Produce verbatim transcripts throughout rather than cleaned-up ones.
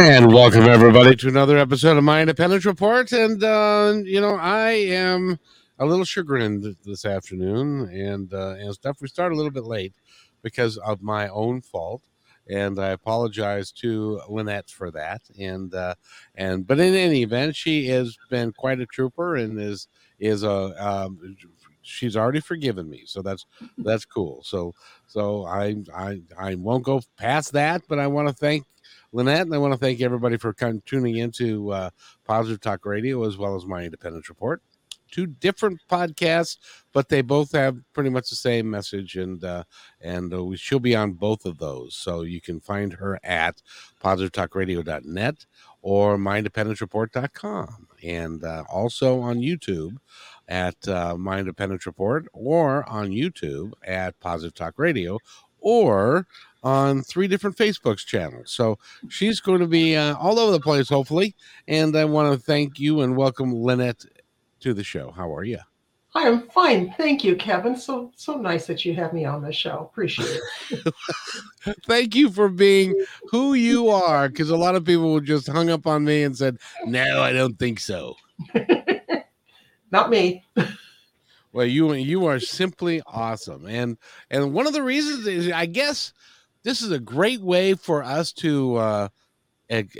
And welcome, everybody, to another episode of My Independence Report. And, uh, you know, I am a little chagrined this afternoon and, uh, and stuff. We started a little bit late because of my own fault. And I apologize to Lynette for that. And uh, and but in any event, she has been quite a trooper and is is a um, she's already forgiven me, so that's that's cool. So so I I I won't go past that, but I want to thank Lynette and I want to thank everybody for kind of tuning into uh, Positive Talk Radio as well as My Independence Report. Two different podcasts, but they both have pretty much the same message, and uh, and uh, we, she'll be on both of those. So you can find her at positive talk radio dot net or my independence report dot com, and uh, also on YouTube at uh, My Independence Report, or on YouTube at Positive Talk Radio, or on three different Facebook's channels. So she's going to be uh, all over the place, hopefully. And I want to thank you and welcome Lynette to the show. How are you? I'm fine. Thank you, Kevin. So so nice that you have me on the show. Appreciate it. Thank you for being who you are, because a lot of people just hung up on me and said, no, I don't think so. Not me. Well, you you are simply awesome. And and one of the reasons is, I guess, this is a great way for us to uh,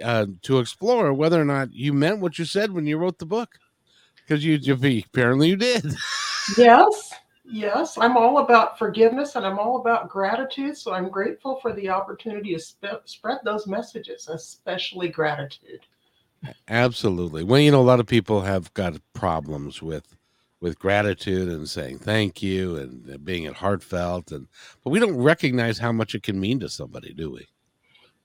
uh, to explore whether or not you meant what you said when you wrote the book. Because you, you apparently you did. Yes, yes. I'm all about forgiveness and I'm all about gratitude. So I'm grateful for the opportunity to sp- spread those messages, especially gratitude. Absolutely. Well, you know, a lot of people have got problems with with gratitude and saying thank you and being at heartfelt, and but we don't recognize how much it can mean to somebody, do we?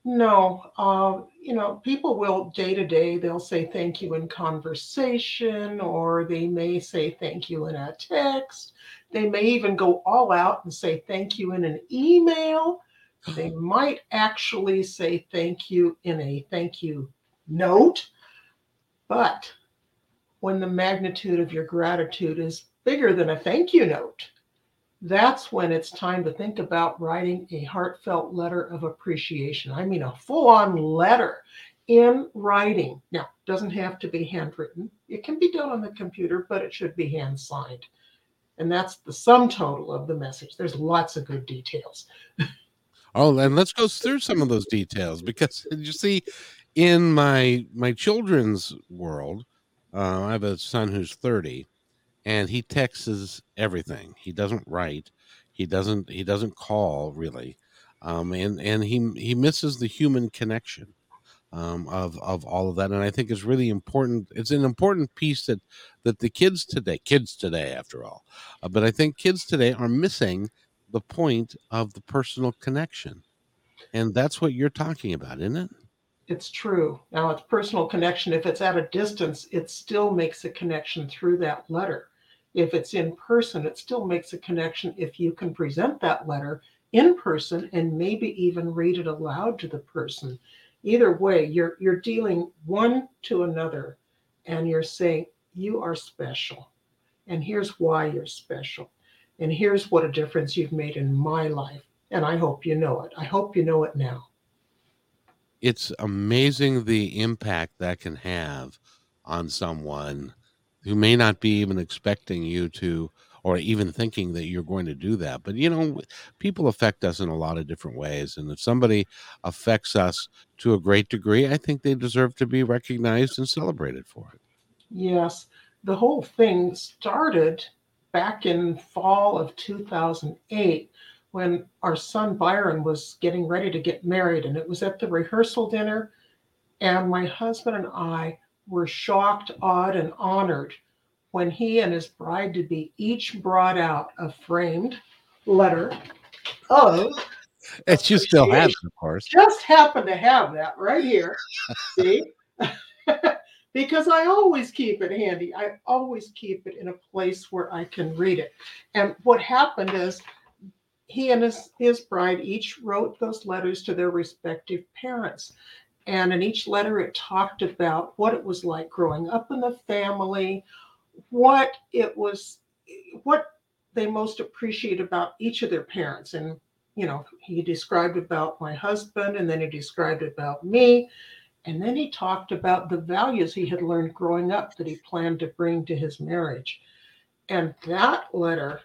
No, uh, you know, people will day to day, they'll say thank you in conversation, or they may say thank you in a text. They may even go all out and say thank you in an email. They might actually say thank you in a thank you note. But when the magnitude of your gratitude is bigger than a thank you note, that's when it's time to think about writing a heartfelt letter of appreciation. I mean, a full-on letter in writing. Now, it doesn't have to be handwritten. It can be done on the computer, but it should be hand-signed. And that's the sum total of the message. There's lots of good details. Oh, and let's go through some of those details, because you see, in my my children's world, uh, I have a son who's thirty. And he texts everything. He doesn't write. He doesn't. He doesn't call really, um, and and he he misses the human connection um, of of all of that. And I think it's really important. It's an important piece that that the kids today, kids today, after all. Uh, but I think kids today are missing the point of the personal connection, and that's what you're talking about, isn't it? It's true. Now, it's personal connection. If it's at a distance, it still makes a connection through that letter. If it's in person, it still makes a connection if you can present that letter in person and maybe even read it aloud to the person. Either way, you're you're dealing one to another, and you're saying, you are special, and here's why you're special, and here's what a difference you've made in my life, and I hope you know it. I hope you know it now. It's amazing the impact that can have on someone who may not be even expecting you to, or even thinking that you're going to do that. But, you know, people affect us in a lot of different ways. And if somebody affects us to a great degree, I think they deserve to be recognized and celebrated for it. Yes. The whole thing started back in fall of two thousand eight when our son Byron was getting ready to get married. And it was at the rehearsal dinner. And my husband and I were shocked, awed, and honored when he and his bride-to-be each brought out a framed letter of And you still have it, of course. Just happen to have that right here. See? Because I always keep it handy. I always keep it in a place where I can read it. And what happened is he and his, his bride each wrote those letters to their respective parents. And in each letter, it talked about what it was like growing up in the family, what it was, what they most appreciate about each of their parents. And, you know, he described about my husband, and then he described about me. And then he talked about the values he had learned growing up that he planned to bring to his marriage. And that letter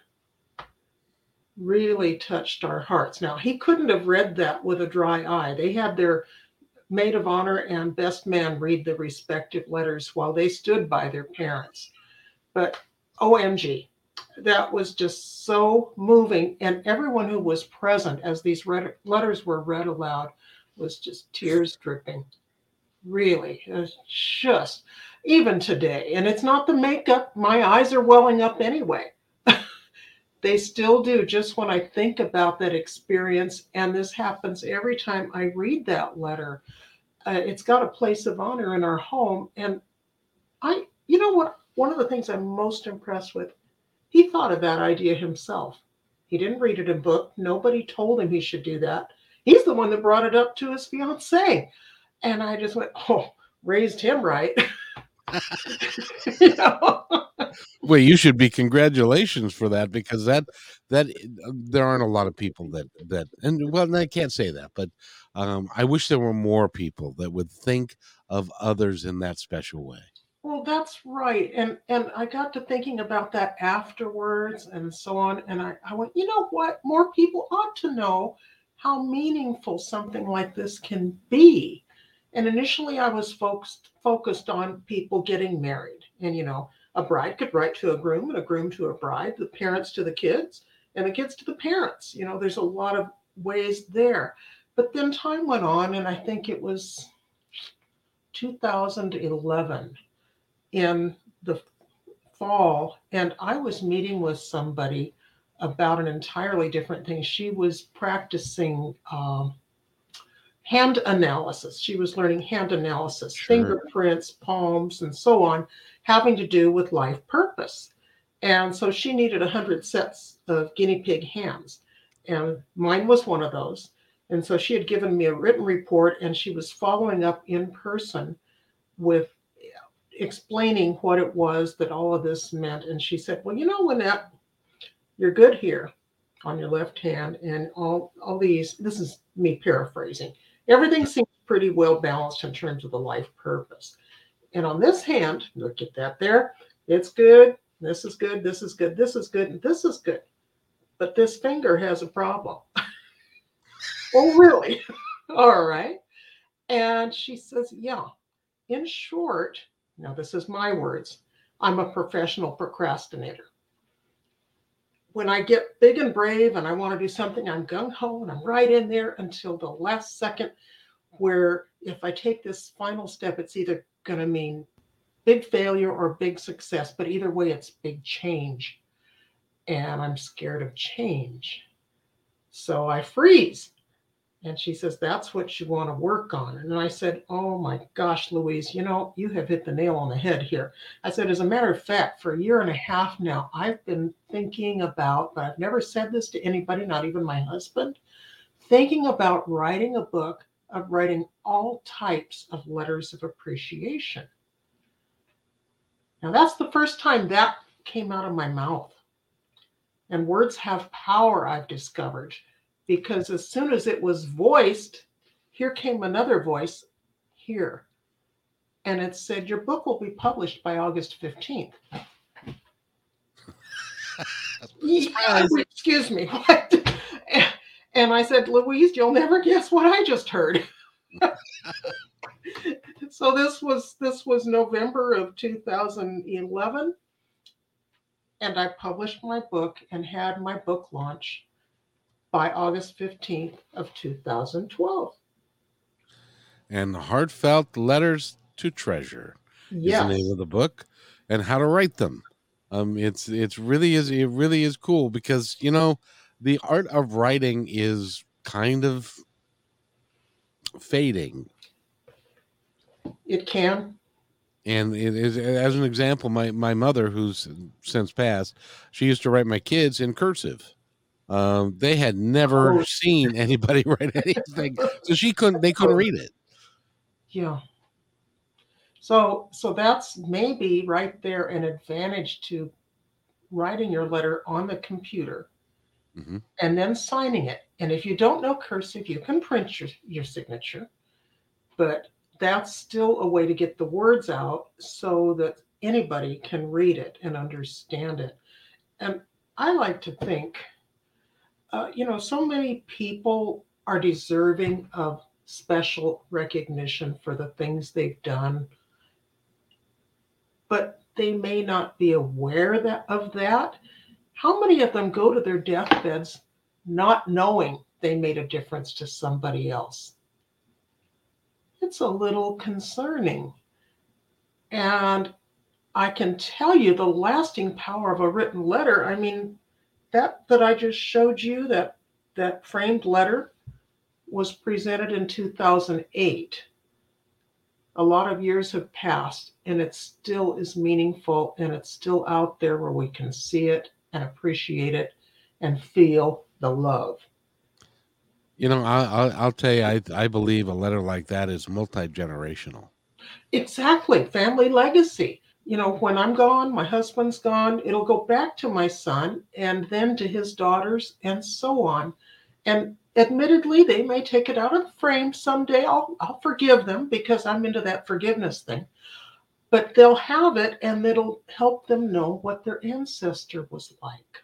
really touched our hearts. Now, he couldn't have read that with a dry eye. They had their maid of honor and best man read the respective letters while they stood by their parents. But O M G, that was just so moving. And everyone who was present as these red- letters were read aloud was just tears dripping. Really, it's just, even today. And it's not the makeup. My eyes are welling up anyway. They still do just when I think about that experience. And this happens every time I read that letter. Uh, it's got a place of honor in our home. And I, you know what? One of the things I'm most impressed with, he thought of that idea himself. He didn't read it in a book. Nobody told him he should do that. He's the one that brought it up to his fiancée. And I just went, oh, raised him right. You know? Well, you should be congratulations for that, because that that there aren't a lot of people that that and well, I can't say that, but um, I wish there were more people that would think of others in that special way. Well, that's right, and and I got to thinking about that afterwards and so on, and I, I went, you know what? More people ought to know how meaningful something like this can be. And initially I was focused, focused on people getting married. And, you know, a bride could write to a groom and a groom to a bride, the parents to the kids and the kids to the parents. You know, there's a lot of ways there. But then time went on, and I think it was two thousand eleven in the fall. And I was meeting with somebody about an entirely different thing. She was practicing um, hand analysis. She was learning hand analysis, sure. Fingerprints, palms, and so on, having to do with life purpose. And so she needed one hundred sets of guinea pig hands. And mine was one of those. And so she had given me a written report, and she was following up in person with explaining what it was that all of this meant. And she said, well, you know, Lynette, you're good here on your left hand, and all, all these, this is me paraphrasing, everything seems pretty well balanced in terms of the life purpose. And on this hand, look at that there. It's good. This is good. This is good. This is good. And this is good. But this finger has a problem. Oh, really? All right. And she says, yeah, in short, now this is my words, I'm a professional procrastinator. When I get big and brave and I want to do something, I'm gung-ho and I'm right in there until the last second, where if I take this final step, it's either going to mean big failure or big success, but either way, it's big change. And I'm scared of change. So I freeze. And she says, that's what you want to work on. And I said, oh my gosh, Louise, you know, you have hit the nail on the head here. I said, as a matter of fact, for a year and a half now, I've been thinking about, but I've never said this to anybody, not even my husband, thinking about writing a book of writing all types of letters of appreciation. Now, that's the first time that came out of my mouth. And words have power, I've discovered. Because as soon as it was voiced, here came another voice here. And it said, your book will be published by August fifteenth. Yeah, excuse me. What? And I said, Louise, you'll never guess what I just heard. So this was this was November of two thousand eleven. And I published my book and had my book launch by August fifteenth of two thousand twelve. And Heartfelt Letters to Treasure, yes, is the name of the book, and how to write them. Um, it's it's really is it really is cool, because you know the art of writing is kind of fading. It can. And it is, as an example, my, my mother, who's since passed, she used to write my kids in cursive. Um, they had never oh. seen anybody write anything, so she couldn't. They couldn't read it. Yeah. So, so that's maybe right there an advantage to writing your letter on the computer, mm-hmm. and then signing it. And if you don't know cursive, you can print your, your signature, but that's still a way to get the words out so that anybody can read it and understand it. And I like to think, uh, you know, so many people are deserving of special recognition for the things they've done, but they may not be aware that, of that. How many of them go to their deathbeds not knowing they made a difference to somebody else? It's a little concerning. And I can tell you the lasting power of a written letter. I mean, that that I just showed you, that that framed letter was presented in two thousand eight. A lot of years have passed, and it still is meaningful, and it's still out there where we can see it and appreciate it and feel the love. You know, I'll, I'll tell you, I, I believe a letter like that is multi-generational. Exactly. Family legacy. You know, when I'm gone, my husband's gone, it'll go back to my son and then to his daughters and so on. And admittedly, they may take it out of the frame someday. I'll, I'll forgive them because I'm into that forgiveness thing. But they'll have it, and it'll help them know what their ancestor was like.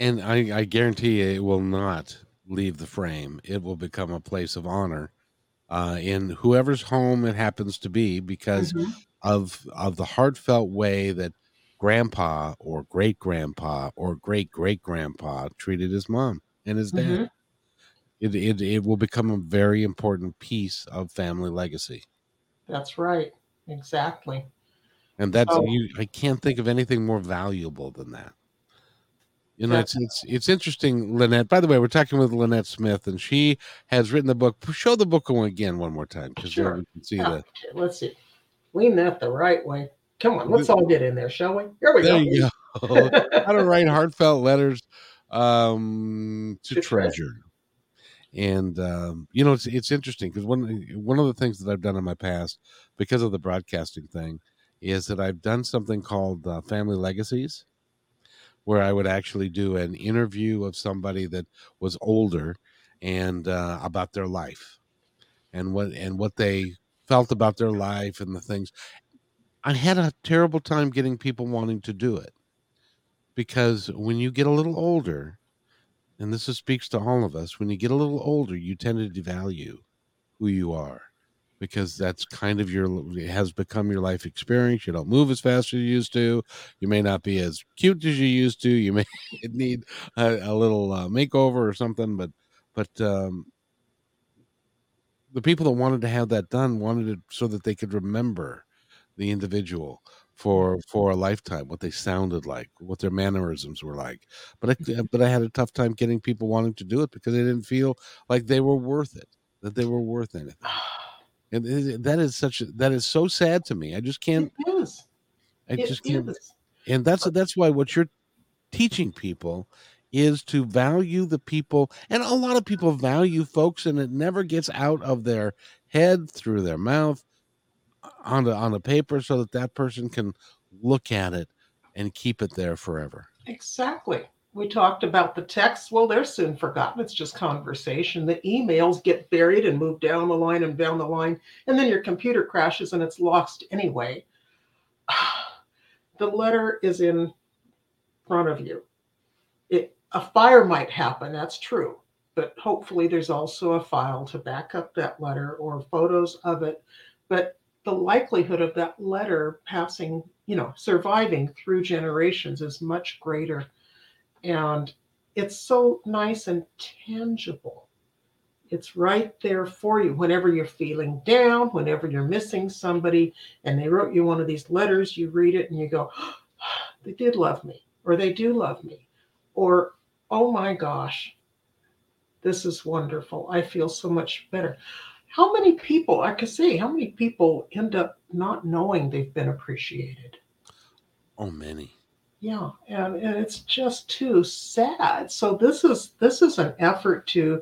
And I, I guarantee you it will not leave the frame. It will become a place of honor uh, in whoever's home it happens to be, because mm-hmm. of of the heartfelt way that grandpa or great-grandpa or great-great-grandpa treated his mom and his dad. Mm-hmm. It, it it will become a very important piece of family legacy. That's right. Exactly. And that's oh. you, I can't think of anything more valuable than that. You know, it's, it's it's interesting, Lynette. By the way, we're talking with Lynette Smith, and she has written the book. Show the book again one more time. Sure. We can see yeah. the... Let's see. Lean that the right way. Come on, let's all get in there, shall we? Here we there go. You go. How to write heartfelt letters um, to, to treasure. treasure. And, um, you know, it's it's interesting because one, one of the things that I've done in my past because of the broadcasting thing is that I've done something called uh, Family Legacies, where I would actually do an interview of somebody that was older and uh, about their life and what and what they felt about their life and the things. I had a terrible time getting people wanting to do it, because when you get a little older, and this is, speaks to all of us, when you get a little older, you tend to devalue who you are, because that's kind of your, it has become your life experience. You don't move as fast as you used to. You may not be as cute as you used to. You may need a, a little uh, makeover or something, but, but um, the people that wanted to have that done wanted it so that they could remember the individual for, for a lifetime, what they sounded like, what their mannerisms were like. But I, but I had a tough time getting people wanting to do it because they didn't feel like they were worth it, that they were worth anything. And that is such a, that is so sad to me. I just can't. It is. I it just can't. Is. And that's that's why what you're teaching people is to value the people. And a lot of people value folks, and it never gets out of their head, through their mouth, on the on the paper, so that that person can look at it and keep it there forever. Exactly. We talked about the texts. Well, they're soon forgotten. It's just conversation. The emails get buried and move down the line and down the line. And then your computer crashes and it's lost anyway. The letter is in front of you. It, a fire might happen. That's true. But hopefully there's also a file to back up that letter or photos of it. But the likelihood of that letter passing, you know, surviving through generations is much greater. And it's so nice and tangible. It's right there for you. Whenever you're feeling down, whenever you're missing somebody, and they wrote you one of these letters, you read it and you go, oh, they did love me, or they do love me, or, oh my gosh, This is wonderful. I feel so much better. How many people, I could say, how many people end up not knowing they've been appreciated? Oh, many. Yeah, and, and it's just too sad. So this is this is an effort to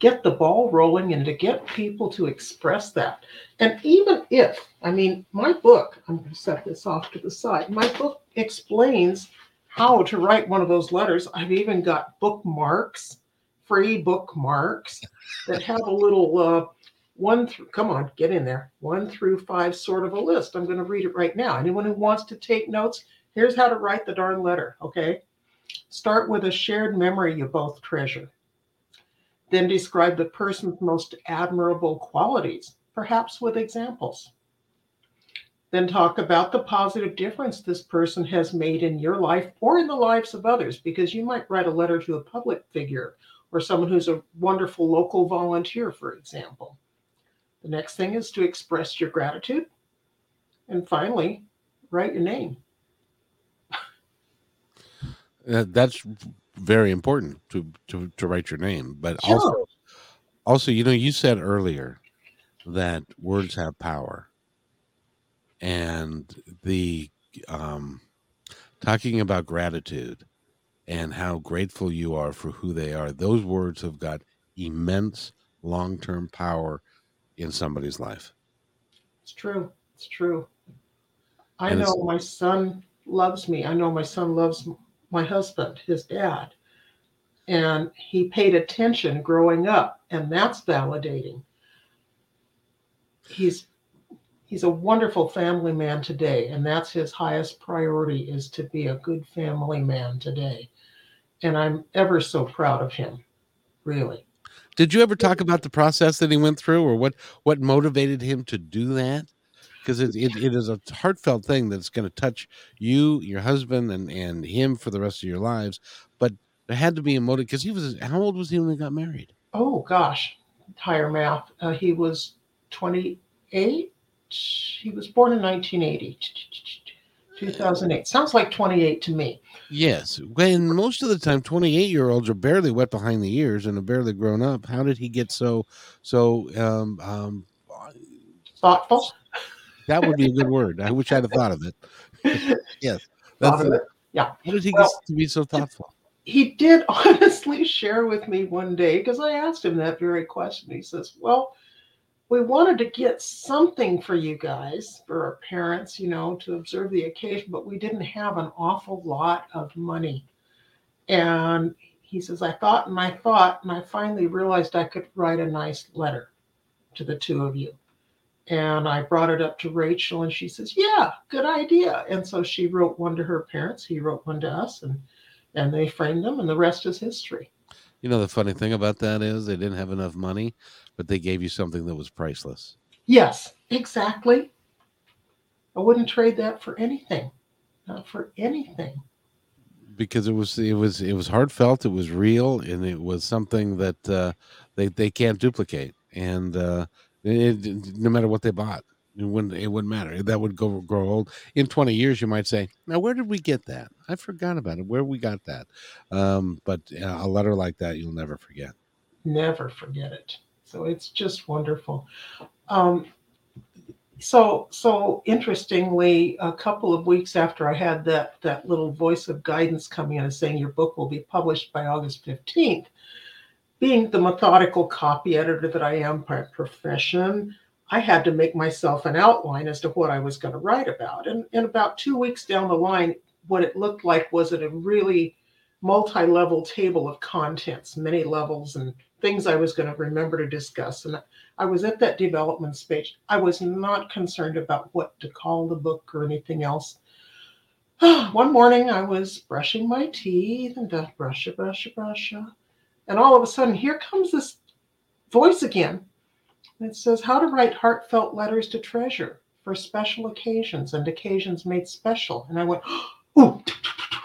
get the ball rolling and to get people to express that. And even if, I mean, my book, I'm going to set this off to the side, my book explains how to write one of those letters. I've even got bookmarks, free bookmarks that have a little uh, one through, come on, get in there, one through five sort of a list. I'm going to read it right now. Anyone who wants to take notes, here's how to write the darn letter, okay? Start with a shared memory you both treasure. Then describe the person's most admirable qualities, perhaps with examples. Then talk about the positive difference this person has made in your life or in the lives of others, because you might write a letter to a public figure or someone who's a wonderful local volunteer, for example. The next thing is to express your gratitude. And finally, write your name. Uh, that's very important to, to, to write your name, but sure. also, also, you know, you said earlier that words have power, and the, um, talking about gratitude and how grateful you are for who they are. Those words have got immense long-term power in somebody's life. It's true. It's true. I and know my son loves me. I know my son loves me. My husband, his dad, and he paid attention growing up, and that's validating. He's he's a wonderful family man today, and that's his highest priority, is to be a good family man today. And I'm ever so proud of him, really. Did you ever talk about the process that he went through, or what, what motivated him to do that? Because it, it it is a heartfelt thing that's going to touch you, your husband, and, and him for the rest of your lives. But there had to be a motive, because he was, how old was he when he got married? Oh, gosh, higher math. Uh, he was twenty-eight. He was born in nineteen eighty, two thousand eight. Sounds like twenty-eight to me. Yes. When most of the time, twenty-eight-year-olds are barely wet behind the ears and are barely grown up. How did he get so, so um, um, thoughtful? That would be a good word. I wish I'd have thought of it. Yes. That's it. It. Yeah. How did he well, get to be so thoughtful? He did honestly share with me one day, because I asked him that very question. He says, well, we wanted to get something for you guys, for our parents, you know, to observe the occasion, but we didn't have an awful lot of money. And he says, I thought and I thought, and I finally realized I could write a nice letter to the two of you. And I brought it up to Rachel, and she says, yeah, good idea. And so she wrote one to her parents. He wrote one to us, and, and they framed them, and the rest is history. You know, the funny thing about that is they didn't have enough money, but they gave you something that was priceless. Yes, exactly. I wouldn't trade that for anything, not for anything. Because it was, it was, it was heartfelt. It was real. And it was something that uh, they, they can't duplicate. And, uh, It, no matter what they bought, it wouldn't, it wouldn't matter. That would go grow old. In twenty years, you might say, now, where did we get that? I forgot about it. Where we got that. Um, but uh, a letter like that, you'll never forget. Never forget it. So it's just wonderful. Um, so, so interestingly, a couple of weeks after I had that, that little voice of guidance coming in and saying your book will be published by August fifteenth, being the methodical copy editor that I am by profession, I had to make myself an outline as to what I was going to write about. And, and about two weeks down the line, what it looked like was a really multi-level table of contents, many levels and things I was going to remember to discuss. And I was at that development stage. I was not concerned about what to call the book or anything else. One morning, I was brushing my teeth and uh, brush, brush, brush. And all of a sudden, here comes this voice again. It says, how to write heartfelt letters to treasure for special occasions and occasions made special. And I went, oh,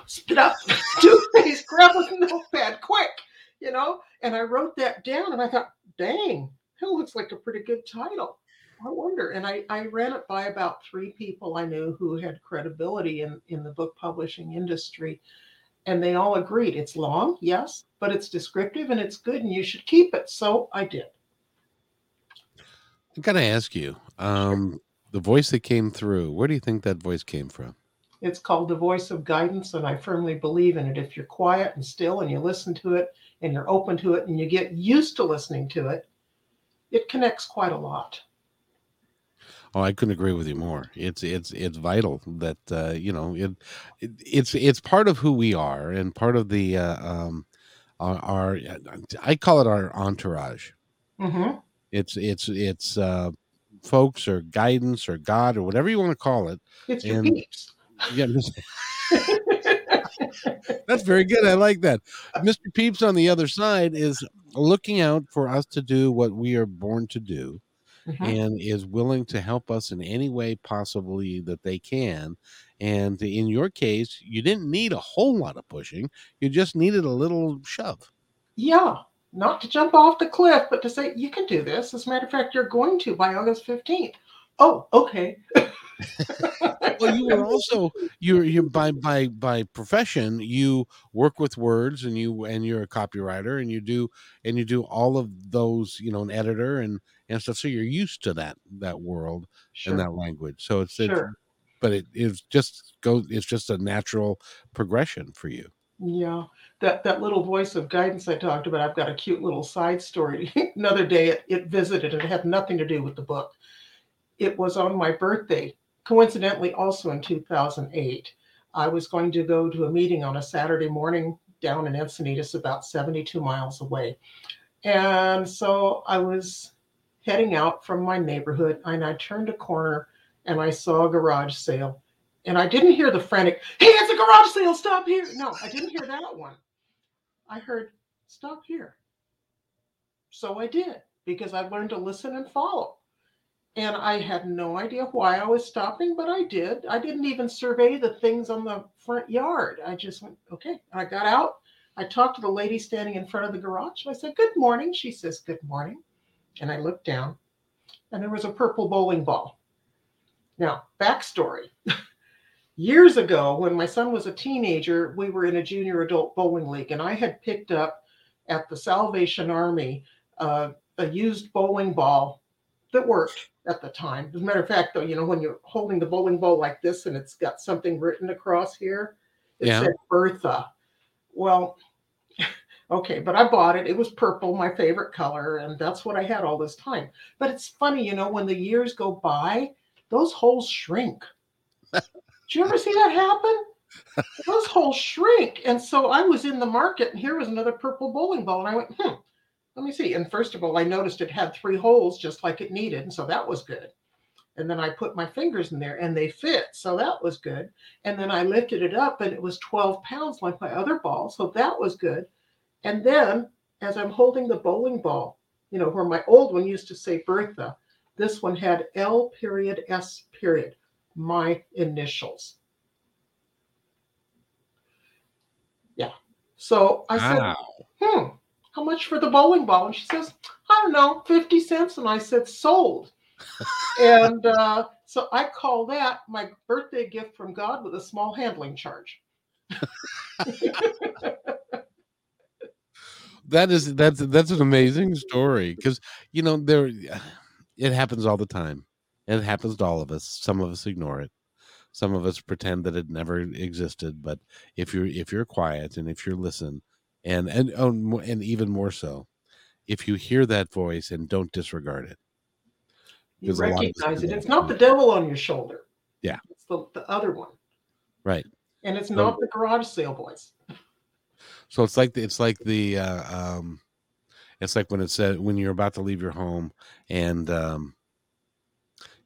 spit up, toothpaste, grab a notepad, quick, you know. And I wrote that down, and I thought, dang, that looks like a pretty good title. I wonder. And I, I ran it by about three people I knew who had credibility in, in the book publishing industry. And they all agreed it's long, yes, but it's descriptive and it's good and you should keep it. So I did. I'm going to ask you, um, sure. The voice that came through, where do you think that voice came from? It's called the voice of guidance, and I firmly believe in it. If you're quiet and still and you listen to it and you're open to it and you get used to listening to it, it connects quite a lot. Oh, I couldn't agree with you more. It's it's it's vital that, uh, you know, it, it it's it's part of who we are and part of the, uh, um, our, our, I call it our entourage. Mm-hmm. It's, it's, it's uh, folks or guidance or God or whatever you want to call it. It's your peeps. Yeah, that's very good. I like that. Mister Peeps on the other side is looking out for us to do what we are born to do, mm-hmm. and is willing to help us in any way possibly that they can. And in your case, you didn't need a whole lot of pushing. You just needed a little shove. Yeah, not to jump off the cliff, but to say, you can do this. As a matter of fact, you're going to by August fifteenth. Oh, okay. Well, you were also you're you by by by profession you work with words, and you and you're a copywriter, and you do and you do all of those, you know, an editor and and stuff. So you're used to that that world, sure. and that language. So it's, it's sure. but it is just go. It's just a natural progression for you. Yeah, that that little voice of guidance I talked about. I've got a cute little side story. Another day, it, it visited. It had nothing to do with the book. It was on my birthday. Coincidentally, also in two thousand eight, I was going to go to a meeting on a Saturday morning down in Encinitas, about seventy-two miles away. And so I was heading out from my neighborhood, and I turned a corner and I saw a garage sale. And I didn't hear the frantic, hey, it's a garage sale, stop here. No, I didn't hear that one. I heard, stop here. So I did, because I learned to listen and follow. And I had no idea why I was stopping, but I did. I didn't even survey the things on the front yard. I just went, okay. And I got out. I talked to the lady standing in front of the garage. I said, good morning. She says, good morning. And I looked down, and there was a purple bowling ball. Now, backstory. Years ago, when my son was a teenager, we were in a junior adult bowling league, and I had picked up at the Salvation Army uh, a used bowling ball that worked at the time. As a matter of fact, though, you know, when you're holding the bowling ball like this and it's got something written across here, it yeah. said Bertha. Well, okay, but I bought it. It was purple, my favorite color, and that's what I had all this time. But it's funny, you know, when the years go by, those holes shrink. Did you ever see that happen? Those holes shrink. And so I was in the market, and here was another purple bowling ball, and I went, hmm. Let me see. And first of all, I noticed it had three holes just like it needed. And so that was good. And then I put my fingers in there and they fit. So that was good. And then I lifted it up and it was twelve pounds like my other ball. So that was good. And then as I'm holding the bowling ball, you know, where my old one used to say Bertha, this one had L period S period, my initials. Yeah. So I said, wow. hmm. how much for the bowling ball? And she says, I don't know, fifty cents. And I said, sold. and uh, so I call that my birthday gift from God with a small handling charge. that is, that's, that's an amazing story. Cause you know, there, it happens all the time. It happens to all of us. Some of us ignore it. Some of us pretend that it never existed. But if you're, if you're quiet and if you're listen, And and oh, and even more so, if you hear that voice and don't disregard it, you recognize it. It's not the devil on your shoulder. Yeah, it's the, the other one. Right. And it's not the garage sale voice. So it's like the, it's like the uh, um, it's like when it said when you're about to leave your home and um,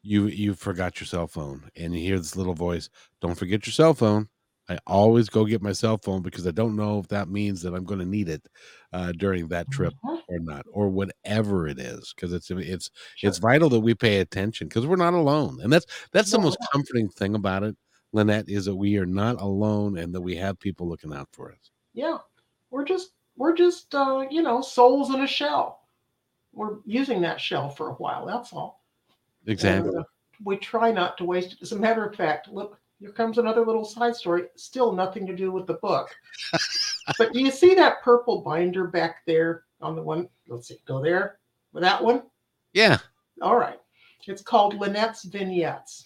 you you forgot your cell phone and you hear this little voice. Don't forget your cell phone. I always go get my cell phone because I don't know if that means that I'm going to need it uh, during that trip mm-hmm. or not, or whatever it is. Cause it's, it's, sure. it's vital that we pay attention because we're not alone. And that's, that's no, the most no. comforting thing about it, Lynette, is that we are not alone and that we have people looking out for us. Yeah. We're just, we're just, uh, you know, souls in a shell. We're using that shell for a while. That's all. Exactly. And, uh, we try not to waste it. As a matter of fact, look, here comes another little side story, still nothing to do with the book. But do you see that purple binder back there on the one? Let's see, go there with that one. Yeah. All right. It's called Lynette's Vignettes.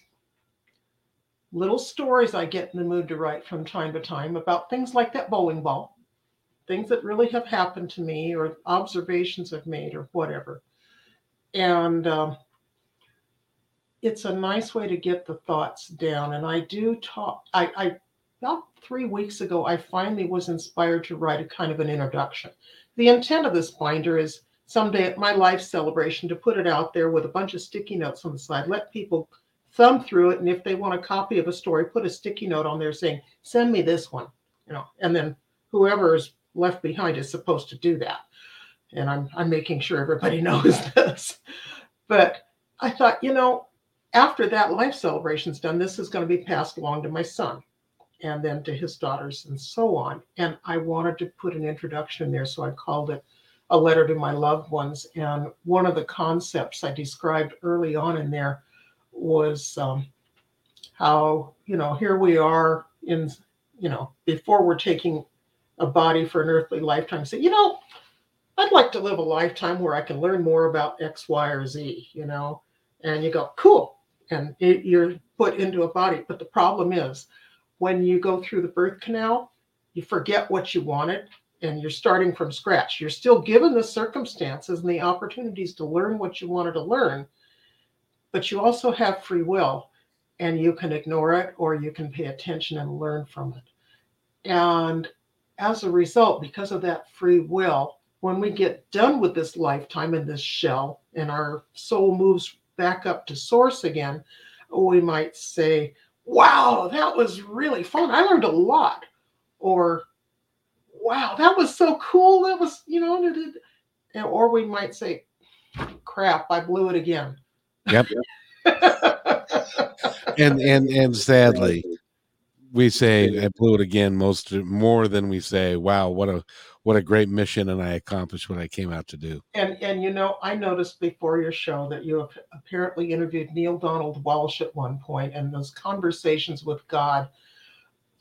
Little stories I get in the mood to write from time to time about things like that bowling ball, things that really have happened to me or observations I've made or whatever. And um, it's a nice way to get the thoughts down. And I do talk, I, I about three weeks ago, I finally was inspired to write a kind of an introduction. The intent of this binder is someday at my life celebration to put it out there with a bunch of sticky notes on the side, let people thumb through it. And if they want a copy of a story, put a sticky note on there saying, send me this one, you know, and then whoever is left behind is supposed to do that. And I'm, I'm making sure everybody knows this, but I thought, you know, after that life celebration's done, this is going to be passed along to my son and then to his daughters and so on. And I wanted to put an introduction in there. So I called it A Letter to My Loved Ones. And one of the concepts I described early on in there was um, how, you know, here we are in, you know, before we're taking a body for an earthly lifetime, say, you know, I'd like to live a lifetime where I can learn more about X, Y, or Z, you know, and you go, cool. And it, you're put into a body. But the problem is when you go through the birth canal, you forget what you wanted. And you're starting from scratch. You're still given the circumstances and the opportunities to learn what you wanted to learn, but you also have free will and you can ignore it or you can pay attention and learn from it. And as a result, because of that free will, when we get done with this lifetime in this shell and our soul moves back up to source again, we might say, wow, that was really fun. I learned a lot. Or, wow, that was so cool. That was, you know, and, or we might say, crap, I blew it again. Yep. and, and, and sadly we say I blew it again most more than we say, wow, what a, what a great mission. And I accomplished what I came out to do. And, and, you know, I noticed before your show that you have apparently interviewed Neale Donald Walsch at one point, and those Conversations with God.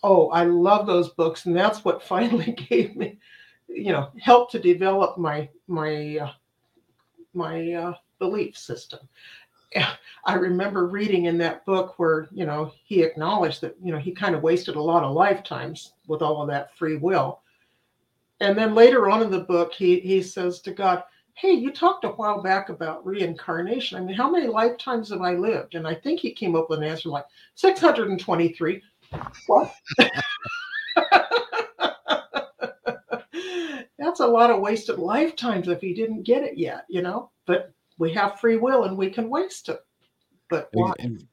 Oh, I love those books. And that's what finally gave me, you know, helped to develop my, my, uh, my uh, belief system. I remember reading in that book where, you know, he acknowledged that, you know, he kind of wasted a lot of lifetimes with all of that free will. And then later on in the book, he, he says to God, hey, you talked a while back about reincarnation. I mean, how many lifetimes have I lived? And I think he came up with an answer like six hundred twenty-three. What? That's a lot of wasted lifetimes if he didn't get it yet, you know, but we have free will and we can waste it. But why,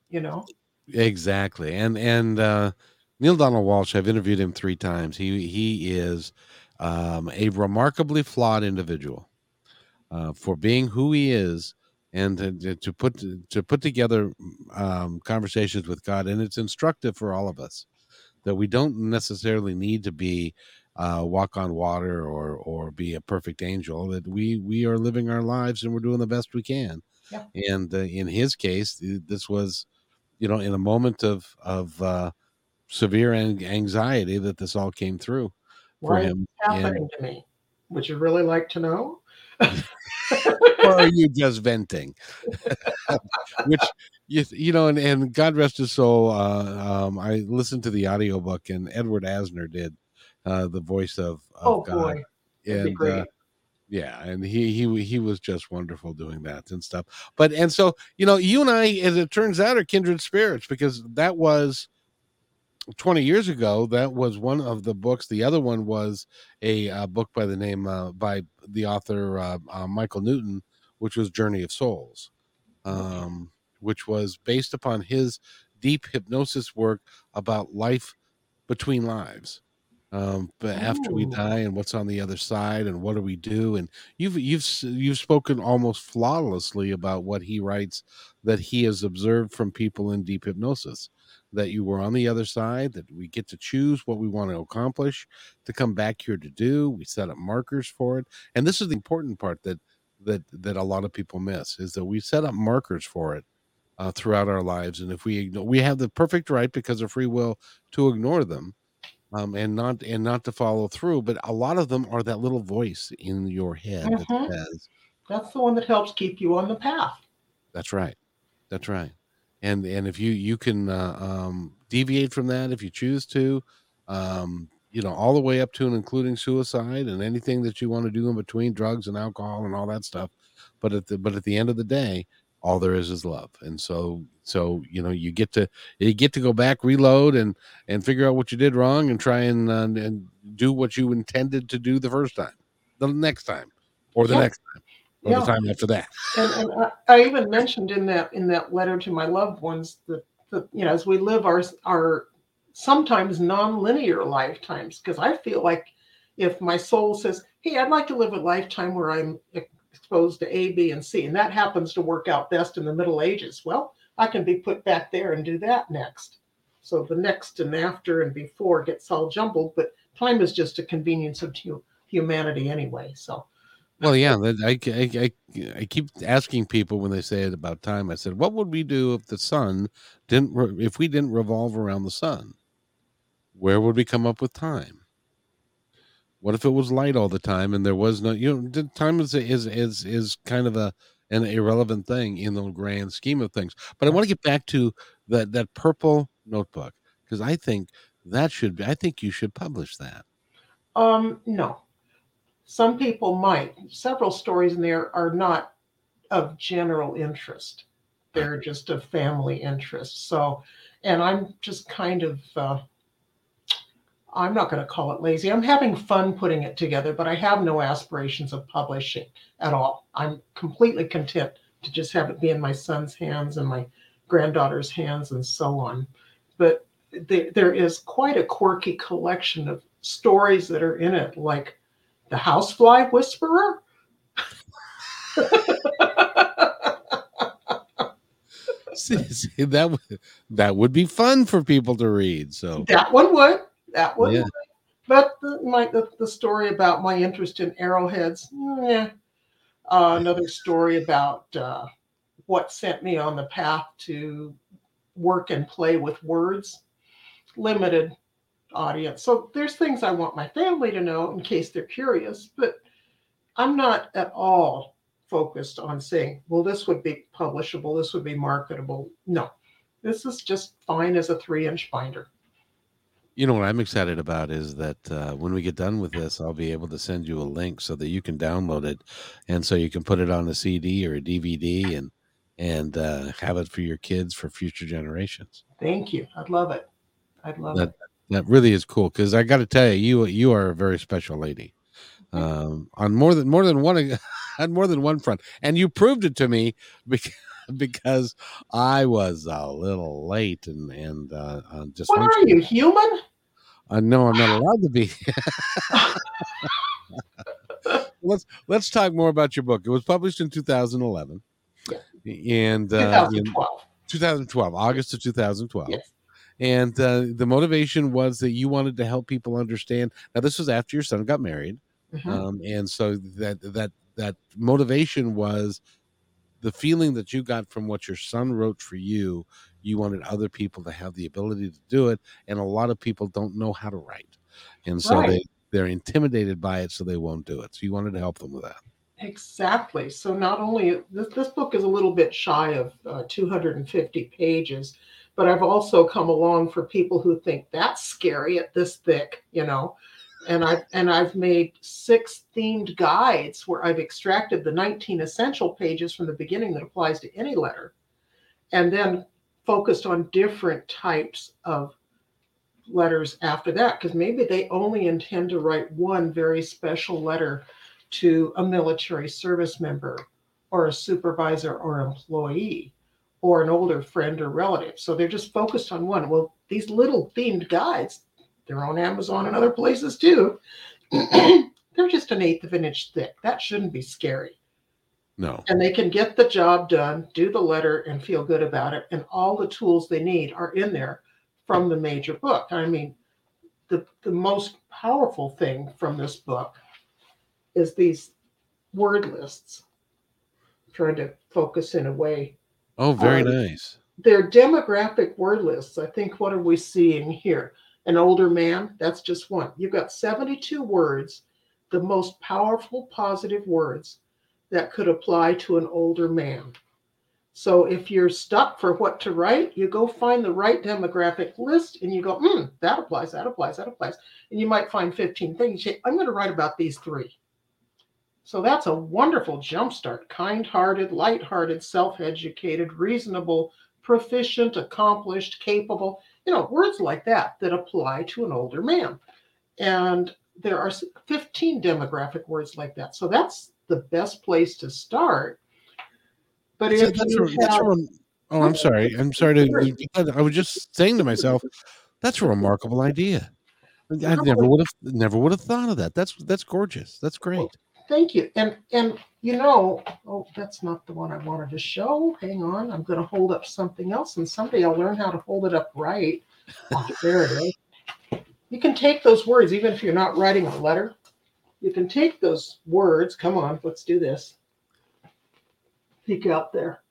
you know? Exactly. And, and, uh, Neale Donald Walsch, I've interviewed him three times. He, he is, um, a remarkably flawed individual, uh, for being who he is. And to, to put to put together um, Conversations with God, and it's instructive for all of us that we don't necessarily need to be uh, walk on water or or be a perfect angel. That we we are living our lives and we're doing the best we can. Yeah. And uh, in his case, this was, you know, in a moment of of uh, severe anxiety that this all came through for him. Why is this happening to me? Would you really like to know? Or are you just venting? Which, you, you know, and, and God rest his soul. Uh, um, I listened to the audiobook, and Edward Asner did uh, the voice of, of oh, God. Boy. And uh, yeah, and he he he was just wonderful doing that and stuff. But and so, you know, you and I, as it turns out, are kindred spirits, because that was twenty years ago. That was one of the books. The other one was a uh, book by the name uh, by the author uh, uh, Michael Newton, which was Journey of Souls, um, which was based upon his deep hypnosis work about life between lives, um, but after we die and what's on the other side and what do we do. And you've you've you've spoken almost flawlessly about what he writes that he has observed from people in deep hypnosis. That you were on the other side, that we get to choose what we want to accomplish, to come back here to do. We set up markers for it. And this is the important part that that that a lot of people miss, is that we set up markers for it uh, throughout our lives. And if we ignore, we have the perfect right because of free will to ignore them um, and not and not to follow through. But a lot of them are that little voice in your head. Mm-hmm. That says, that's the one that helps keep you on the path. That's right. That's right. And and if you you can uh, um, deviate from that, if you choose to, um, you know, all the way up to and including suicide and anything that you want to do in between, drugs and alcohol and all that stuff. But at the but at the end of the day, all there is is love. And so so you know you get to you get to go back, reload, and and figure out what you did wrong, and try and uh, and do what you intended to do the first time, the next time, or the yeah. next time, or yeah. the time after that. And, and I, I even mentioned in that in that letter to my loved ones that, that you know, as we live our our sometimes non-linear lifetimes, because I feel like if my soul says, hey, I'd like to live a lifetime where I'm exposed to A, B, and C, and that happens to work out best in the Middle Ages, well, I can be put back there and do that next. So the next and after and before gets all jumbled, but time is just a convenience of humanity anyway. So, well, yeah, I, I, I, I keep asking people when they say it about time, I said, what would we do if the sun didn't, re- if we didn't revolve around the sun? Where would we come up with time? What if it was light all the time and there was no, you know, time is is is, is kind of a an irrelevant thing in the grand scheme of things. But I want to get back to that that purple notebook, because I think that should be, I think you should publish that. Um, no, some people might. Several stories in there are not of general interest; they're just of family interest. So, and I'm just kind of. Uh, I'm not going to call it lazy. I'm having fun putting it together, but I have no aspirations of publishing at all. I'm completely content to just have it be in my son's hands and my granddaughter's hands and so on. But th- there is quite a quirky collection of stories that are in it, like the housefly whisperer. see, see, that, w- that would be fun for people to read. So that one would. That one, yeah. But the, my, the, the story about my interest in arrowheads, eh. uh, another story about uh, what sent me on the path to work and play with words, limited audience. So there's things I want my family to know in case they're curious, but I'm not at all focused on saying, well, this would be publishable, this would be marketable. No, this is just fine as a three-inch binder. You know what I'm excited about is that uh, when we get done with this, I'll be able to send you a link so that you can download it, and so you can put it on a C D or a D V D and and uh, have it for your kids for future generations. Thank you. I'd love it. I'd love that, it. That really is cool, because I got to tell you, you you are a very special lady um, on more than more than one on more than one front, and you proved it to me because. Because I was a little late and and uh, just. What are you, human? Uh, no, I'm not allowed to be. let's let's talk more about your book. It was published in two thousand eleven, yeah. and uh, twenty twelve. twenty twelve, August of twenty twelve. Yes. And uh, the motivation was that you wanted to help people understand. Now, this was after your son got married, mm-hmm. um, and so that that that motivation was. The feeling that you got from what your son wrote for you, you wanted other people to have the ability to do it. And a lot of people don't know how to write. And so right. they, they're intimidated by it, so they won't do it. So you wanted to help them with that. Exactly. So not only this, this book is a little bit shy of uh, two hundred fifty pages, but I've also come along for people who think that's scary at this thick, you know. And I've, and I've made six themed guides where I've extracted the nineteen essential pages from the beginning that applies to any letter, and then focused on different types of letters after that, because maybe they only intend to write one very special letter to a military service member or a supervisor or employee or an older friend or relative. So they're just focused on one. Well, these little themed guides, they're on Amazon and other places too. They're just an eighth of an inch thick. That shouldn't be scary. No. And they can get the job done, do the letter, and feel good about it. And all the tools they need are in there from the major book. I mean, the, the most powerful thing from this book is these word lists. I'm trying to focus in a way. Oh, very um, nice. their demographic word lists, I think, what are we seeing here? An older man, that's just one. You've got seventy-two words, the most powerful positive words that could apply to an older man. So if you're stuck for what to write, you go find the right demographic list and you go, hmm, that applies, that applies, that applies. And you might find fifteen things. You say, I'm going to write about these three. So that's a wonderful jumpstart. Kind-hearted, light-hearted, self-educated, reasonable, proficient, accomplished, capable. You know, words like that that apply to an older man. And there are fifteen demographic words like that. So that's the best place to start. But so if that's you re- have, that's re- oh, I'm sorry. I'm sorry to. I was just saying to myself, that's a remarkable idea. I never would have never would have thought of that. That's that's gorgeous. That's great. Oh, thank you. And and you know, oh, that's not the one I wanted to show. Hang on, I'm going to hold up something else, and someday I'll learn how to hold it up right. Oh, there it is. You can take those words, even if you're not writing a letter. You can take those words. Come on, let's do this. Peek out there.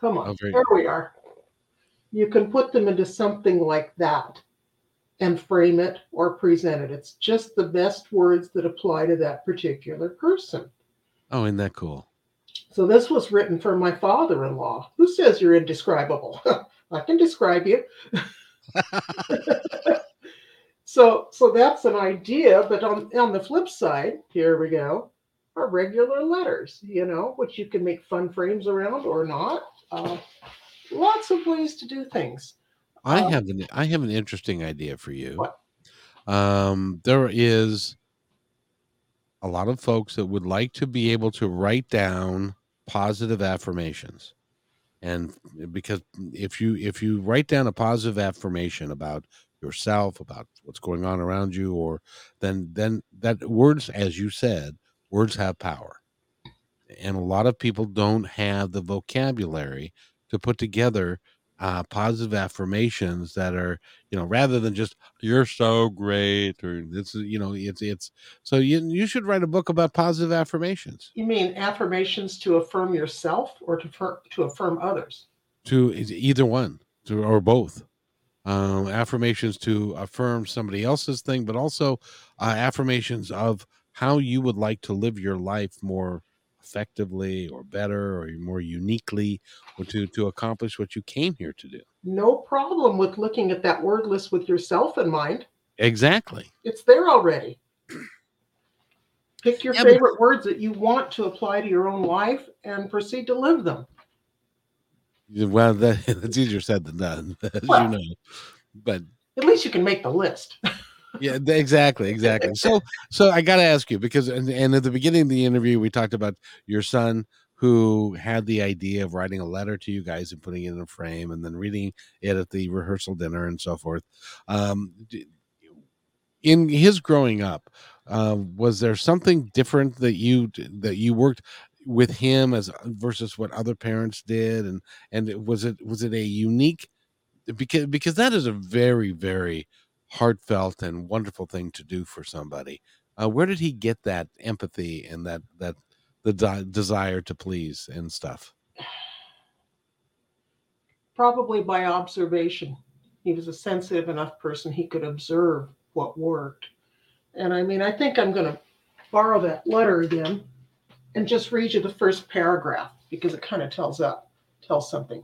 Come on. Okay. There we are. You can put them into something like that and frame it or present it. It's just the best words that apply to that particular person. Oh, isn't that cool? So this was written for my father-in-law. Who says you're indescribable? I can describe you. So so that's an idea, but on, on the flip side, here we go, are regular letters, you know, which you can make fun frames around or not. Uh, lots of ways to do things. I, uh, have, an, I have an interesting idea for you. What? Um, there is a lot of folks that would like to be able to write down positive affirmations. And because if you if you write down a positive affirmation about yourself, about what's going on around you, or then then that words, as you said, words have power. And a lot of people don't have the vocabulary to put together uh, positive affirmations that are, you know, rather than just "you're so great" or "this is," you know, it's it's. So you you should write a book about positive affirmations. You mean affirmations to affirm yourself or to affirm, to affirm others? To either one, to, or both. Um, affirmations to affirm somebody else's thing, but also uh, affirmations of how you would like to live your life more effectively or better or more uniquely, or to, to accomplish what you came here to do. No problem with looking at that word list with yourself in mind. Exactly. It's there already. Pick your yeah, favorite but- words that you want to apply to your own life and proceed to live them. Well, that, that's easier said than done, as well, you know. But at least you can make the list. Yeah, exactly, exactly. So, so I got to ask you because, and, and at the beginning of the interview, we talked about your son who had the idea of writing a letter to you guys and putting it in a frame, and then reading it at the rehearsal dinner and so forth. Um, in his growing up, uh, was there something different that you that you worked with him as versus what other parents did? And, and was it, was it a unique, because, because that is a very, very heartfelt and wonderful thing to do for somebody. Uh, where did he get that empathy and that, that the de- desire to please and stuff? Probably by observation. He was a sensitive enough person. He could observe what worked. And I mean, I think I'm going to borrow that letter again and just read you the first paragraph because it kind of tells up, tells something.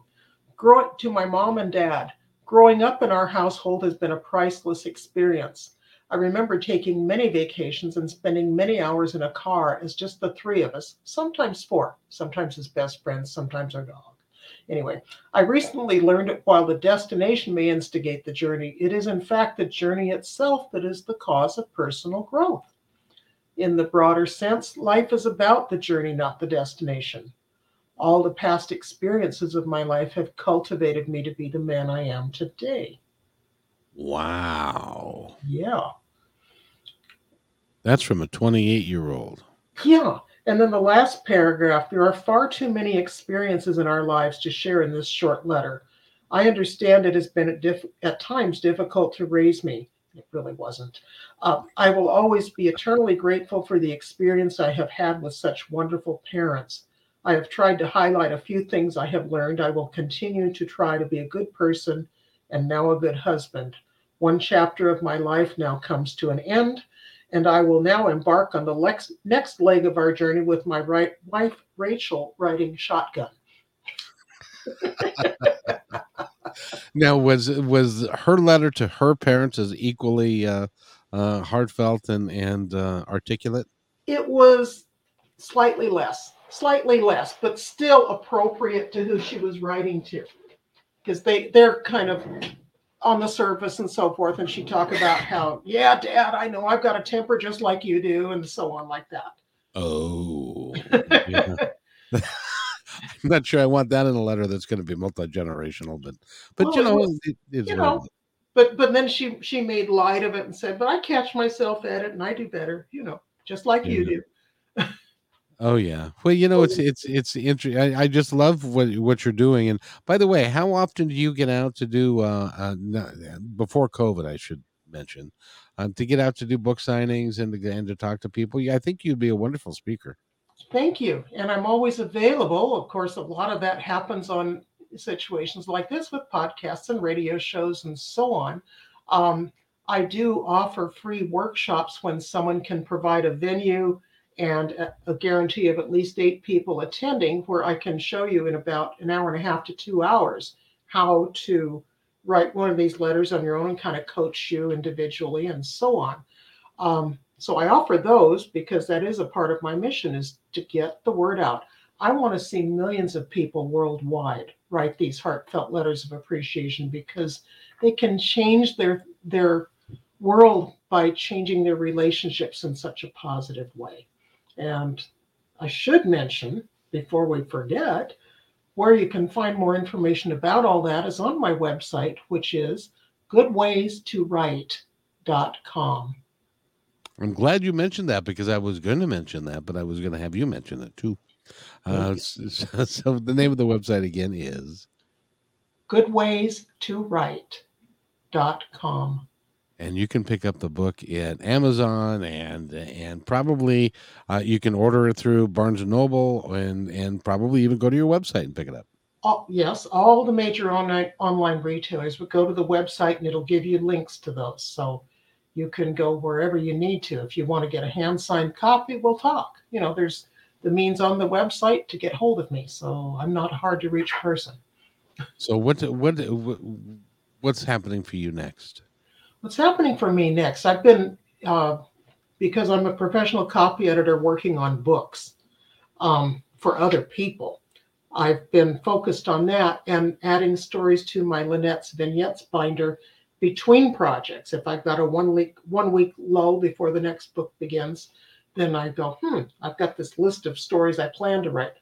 Grow, to my mom and dad, growing up in our household has been a priceless experience. I remember taking many vacations and spending many hours in a car as just the three of us, sometimes four, sometimes his best friend, sometimes our dog. Anyway, I recently learned that while the destination may instigate the journey, it is in fact the journey itself that is the cause of personal growth. In the broader sense, life is about the journey, not the destination. All the past experiences of my life have cultivated me to be the man I am today. Wow. Yeah. That's from a twenty-eight-year-old. Yeah. And then the last paragraph, there are far too many experiences in our lives to share in this short letter. I understand it has been at, diff- at times difficult to raise me. It really wasn't. Uh, I will always be eternally grateful for the experience I have had with such wonderful parents. I have tried to highlight a few things I have learned. I will continue to try to be a good person and now a good husband. One chapter of my life now comes to an end, and I will now embark on the lex- next leg of our journey with my right- wife, Rachel, riding shotgun. Now, was was her letter to her parents as equally uh, uh, heartfelt and, and uh, articulate? It was slightly less, slightly less, but still appropriate to who she was writing to, because they, they're kind of on the surface and so forth. And she talked about how, yeah, Dad, I know I've got a temper just like you do, and so on like that. Oh, yeah. I'm not sure I want that in a letter that's going to be multi-generational, but, but well, you know, it was, it, it's you know, but, but then she, she made light of it and said, but I catch myself at it and I do better, you know, just like yeah. you do. Oh yeah. Well, you know, it's, it's, it's interesting. I, I just love what, what you're doing. And by the way, how often do you get out to do, uh, uh no, before COVID, I should mention, um, to get out to do book signings and to, and to talk to people? Yeah. I think you'd be a wonderful speaker. Thank you. And I'm always available. Of course, a lot of that happens on situations like this with podcasts and radio shows and so on. Um, I do offer free workshops when someone can provide a venue and a, a guarantee of at least eight people attending, where I can show you in about an hour and a half to two hours how to write one of these letters on your own and kind of coach you individually and so on. Um, So I offer those because that is a part of my mission, is to get the word out. I want to see millions of people worldwide write these heartfelt letters of appreciation, because they can change their their world by changing their relationships in such a positive way. And I should mention, before we forget, where you can find more information about all that is on my website, which is good ways to write dot com. I'm glad you mentioned that, because I was going to mention that, but I was going to have you mention it too. Uh, so, so the name of the website again is good ways to write dot com. And you can pick up the book at Amazon, and and probably uh, you can order it through Barnes and Noble, and, and probably even go to your website and pick it up. Oh, yes, all the major online, online retailers, but go to the website and it'll give you links to those. So you can go wherever you need to. If you want to get a hand-signed copy, we'll talk. You know, there's the means on the website to get hold of me, so I'm not a hard-to-reach person. So what, what, what's happening for you next? What's happening for me next? I've been, uh, because I'm a professional copy editor working on books um, for other people, I've been focused on that and adding stories to my Lynette's Vignettes binder between projects. If I've got a one week one week lull before the next book begins, then I go, hmm, I've got this list of stories I plan to write.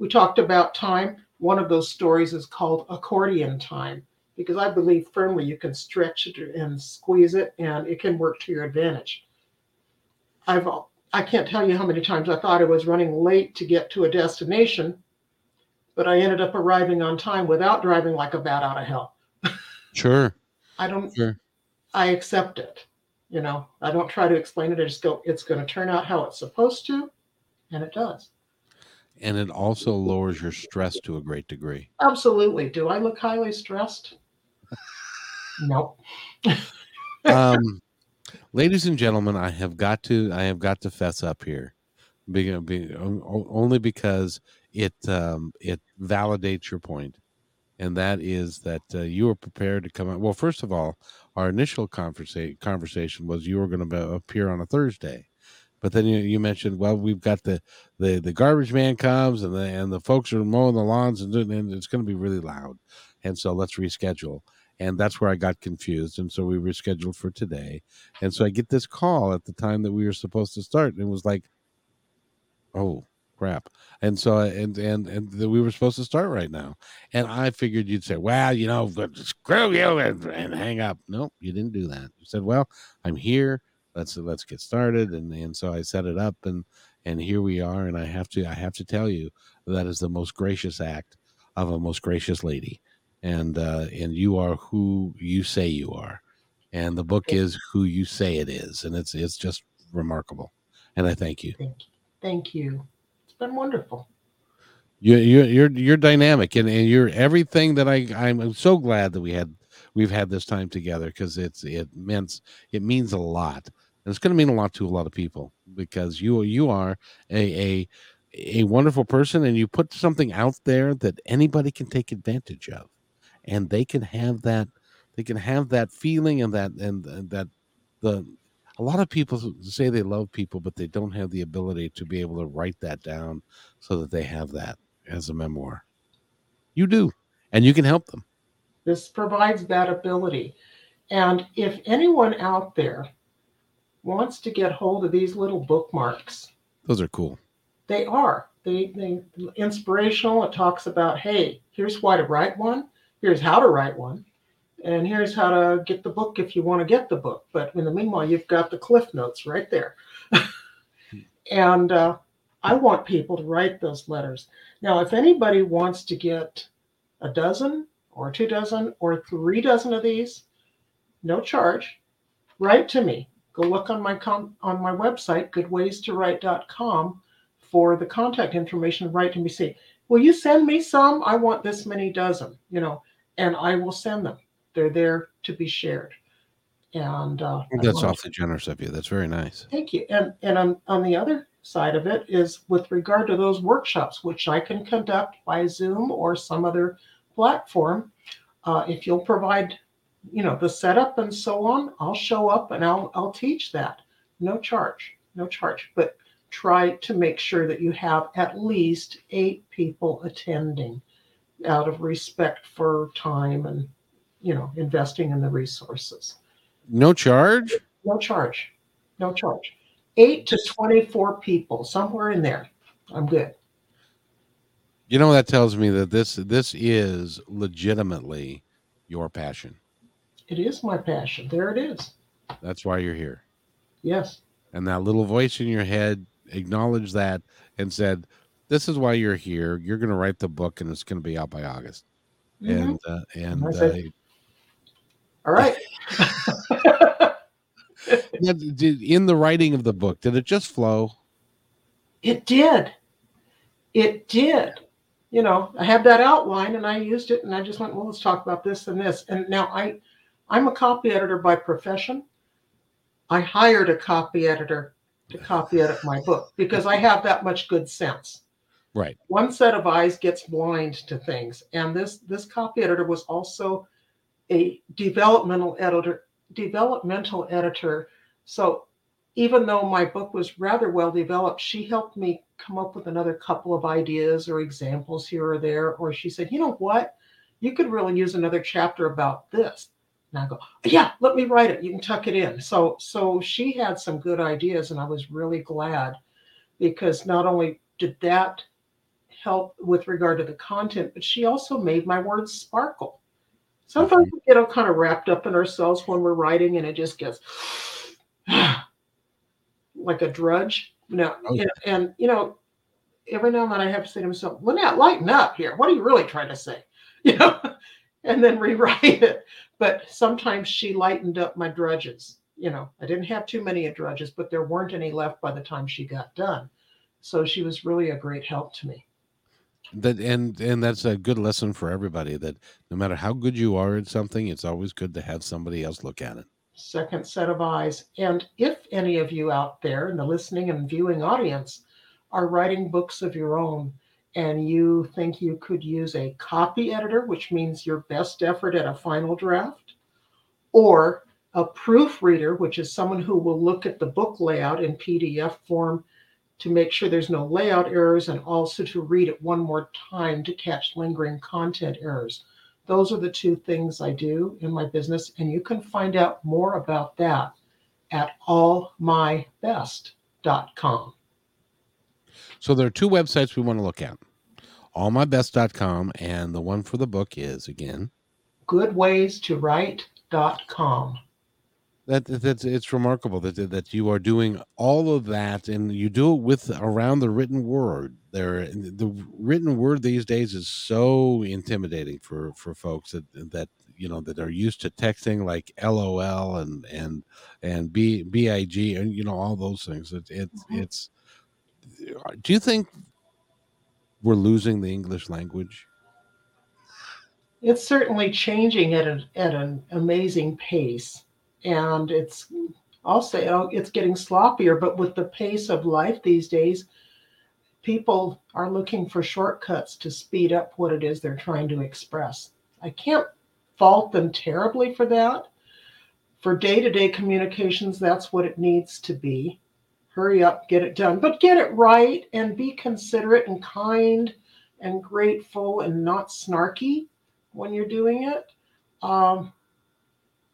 We talked about time. One of those stories is called Accordion Time, because I believe firmly you can stretch it and squeeze it, and it can work to your advantage. I've I can't tell you how many times I thought I was running late to get to a destination, but I ended up arriving on time without driving like a bat out of hell. Sure. I don't, sure. I accept it, you know, I don't try to explain it. I just go, it's going to turn out how it's supposed to. And it does. And it also lowers your stress to a great degree. Absolutely. Do I look highly stressed? Nope. um, ladies and gentlemen, I have got to, I have got to fess up here, be, be, only because it, um, it validates your point. And that is that uh, you were prepared to come out. Well, first of all, our initial conversa- conversation was you were going to appear on a Thursday, but then you, you mentioned, well, we've got the, the, the garbage man comes and the, and the folks are mowing the lawns and, and it's going to be really loud. And so let's reschedule. And that's where I got confused. And so we rescheduled for today. And so I get this call at the time that we were supposed to start, and it was like, oh, crap. And so, and, and, and the, we were supposed to start right now. And I figured you'd say, well, you know, screw you and, and hang up. Nope. You didn't do that. You said, well, I'm here. Let's, let's get started. And, and so I set it up, and, and here we are. And I have to, I have to tell you, that is the most gracious act of a most gracious lady. And, uh, and you are who you say you are. And the book is who you say it is. And it's, it's just remarkable. And I thank you. Thank you. Thank you. Been wonderful. You, you, you're you're dynamic, and, and you're everything that I. I'm so glad that we had we've had this time together, because it's it means it means a lot, and it's going to mean a lot to a lot of people, because you you are a a a wonderful person, and you put something out there that anybody can take advantage of, and they can have that they can have that feeling and that and, and that the. A lot of people say they love people, but they don't have the ability to be able to write that down so that they have that as a memoir. You do, and you can help them. This provides that ability. And if anyone out there wants to get hold of these little bookmarks, those are cool. They are. They, they inspirational. It talks about, hey, here's why to write one. Here's how to write one. And here's how to get the book if you want to get the book. But in the meanwhile, you've got the Cliff Notes right there. and uh, I want people to write those letters. Now, if anybody wants to get a dozen or two dozen or three dozen of these, no charge, write to me. Go look on my com- on my website, good ways to write dot com, for the contact information. Write to me, say, will you send me some? I want this many dozen, you know, and I will send them. They're there to be shared. And uh, that's awfully generous of you. That's very nice. Thank you. And and on, on the other side of it is with regard to those workshops, which I can conduct by Zoom or some other platform. Uh, if you'll provide, you know, the setup and so on, I'll show up and I'll I'll teach that. No charge, no charge. But try to make sure that you have at least eight people attending out of respect for time and, you know, investing in the resources. No charge? No charge. No charge. eight to twenty-four people, somewhere in there. I'm good. You know, that tells me that this this is legitimately your passion. It is my passion. There it is. That's why you're here. Yes. And that little voice in your head acknowledged that and said, this is why you're here. You're going to write the book, and it's going to be out by August. Mm-hmm. And uh, and I said, uh, all right. In the writing of the book, did it just flow? It did. It did. You know, I had that outline and I used it and I just went, well, let's talk about this and this. And now I, I'm a copy editor by profession. I hired a copy editor to copy edit my book because I have that much good sense. Right. One set of eyes gets blind to things. And this this copy editor was also a developmental editor, developmental editor. So even though my book was rather well developed, she helped me come up with another couple of ideas or examples here or there. Or she said, you know what? You could really use another chapter about this. And I go, yeah, let me write it. You can tuck it in. So so she had some good ideas, and I was really glad, because not only did that help with regard to the content, but she also made my words sparkle. Sometimes we get all kind of wrapped up in ourselves when we're writing, and it just gets like a drudge. Now, oh, yeah. and, and, you know, every now and then I have to say to myself, Lynette, lighten up here. What are you really trying to say? You know, and then rewrite it. But sometimes she lightened up my drudges. You know, I didn't have too many drudges, but there weren't any left by the time she got done. So she was really a great help to me. That and and that's a good lesson for everybody, that no matter how good you are at something, it's always good to have somebody else look at it. Second set of eyes. And if any of you out there in the listening and viewing audience are writing books of your own and you think you could use a copy editor, which means your best effort at a final draft, or a proofreader, which is someone who will look at the book layout in P D F form to make sure there's no layout errors, and also to read it one more time to catch lingering content errors. Those are the two things I do in my business, and you can find out more about that at all my best dot com. So there are two websites we want to look at, all my best dot com, and the one for the book is, again, good ways to write dot com. That that's it's remarkable that that you are doing all of that, and you do it with around the written word. There, the written word these days is so intimidating for, for folks that that you know that are used to texting, like LOL and and and B, BIG and you know all those things. It, it mm-hmm. it's. Do you think we're losing the English language? It's certainly changing at an, at an amazing pace. And it's, I'll say, oh, it's getting sloppier, but with the pace of life these days, people are looking for shortcuts to speed up what it is they're trying to express. I can't fault them terribly for that. For day-to-day communications, that's what it needs to be. Hurry up, get it done, but get it right and be considerate and kind and grateful and not snarky when you're doing it. Um,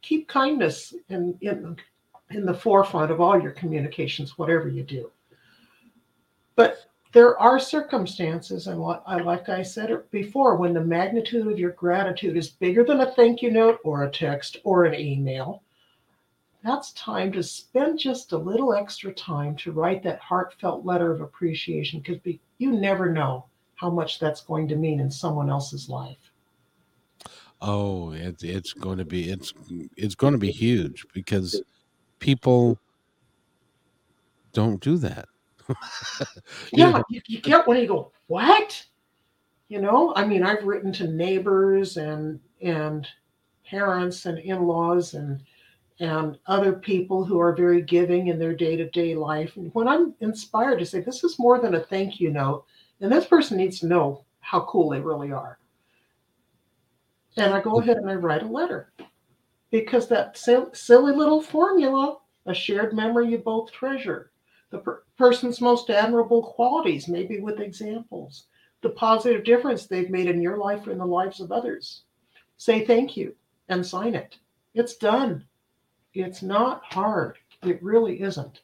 keep kindness in, in, in the forefront of all your communications, whatever you do. But there are circumstances, and like I said before, when the magnitude of your gratitude is bigger than a thank you note or a text or an email, that's time to spend just a little extra time to write that heartfelt letter of appreciation, because you never know how much that's going to mean in someone else's life. Oh, it's it's going to be it's it's going to be huge, because people don't do that. Yeah, know. You, you get one and you go, what? You know, I mean, I've written to neighbors and and parents and in-laws and and other people who are very giving in their day-to-day life. And when I'm inspired to say, this is more than a thank you note, and this person needs to know how cool they really are. And I go ahead and I write a letter, because that sil- silly little formula, a shared memory you both treasure, the per- person's most admirable qualities, maybe with examples, the positive difference they've made in your life or in the lives of others. Say thank you and sign it. It's done. It's not hard. It really isn't.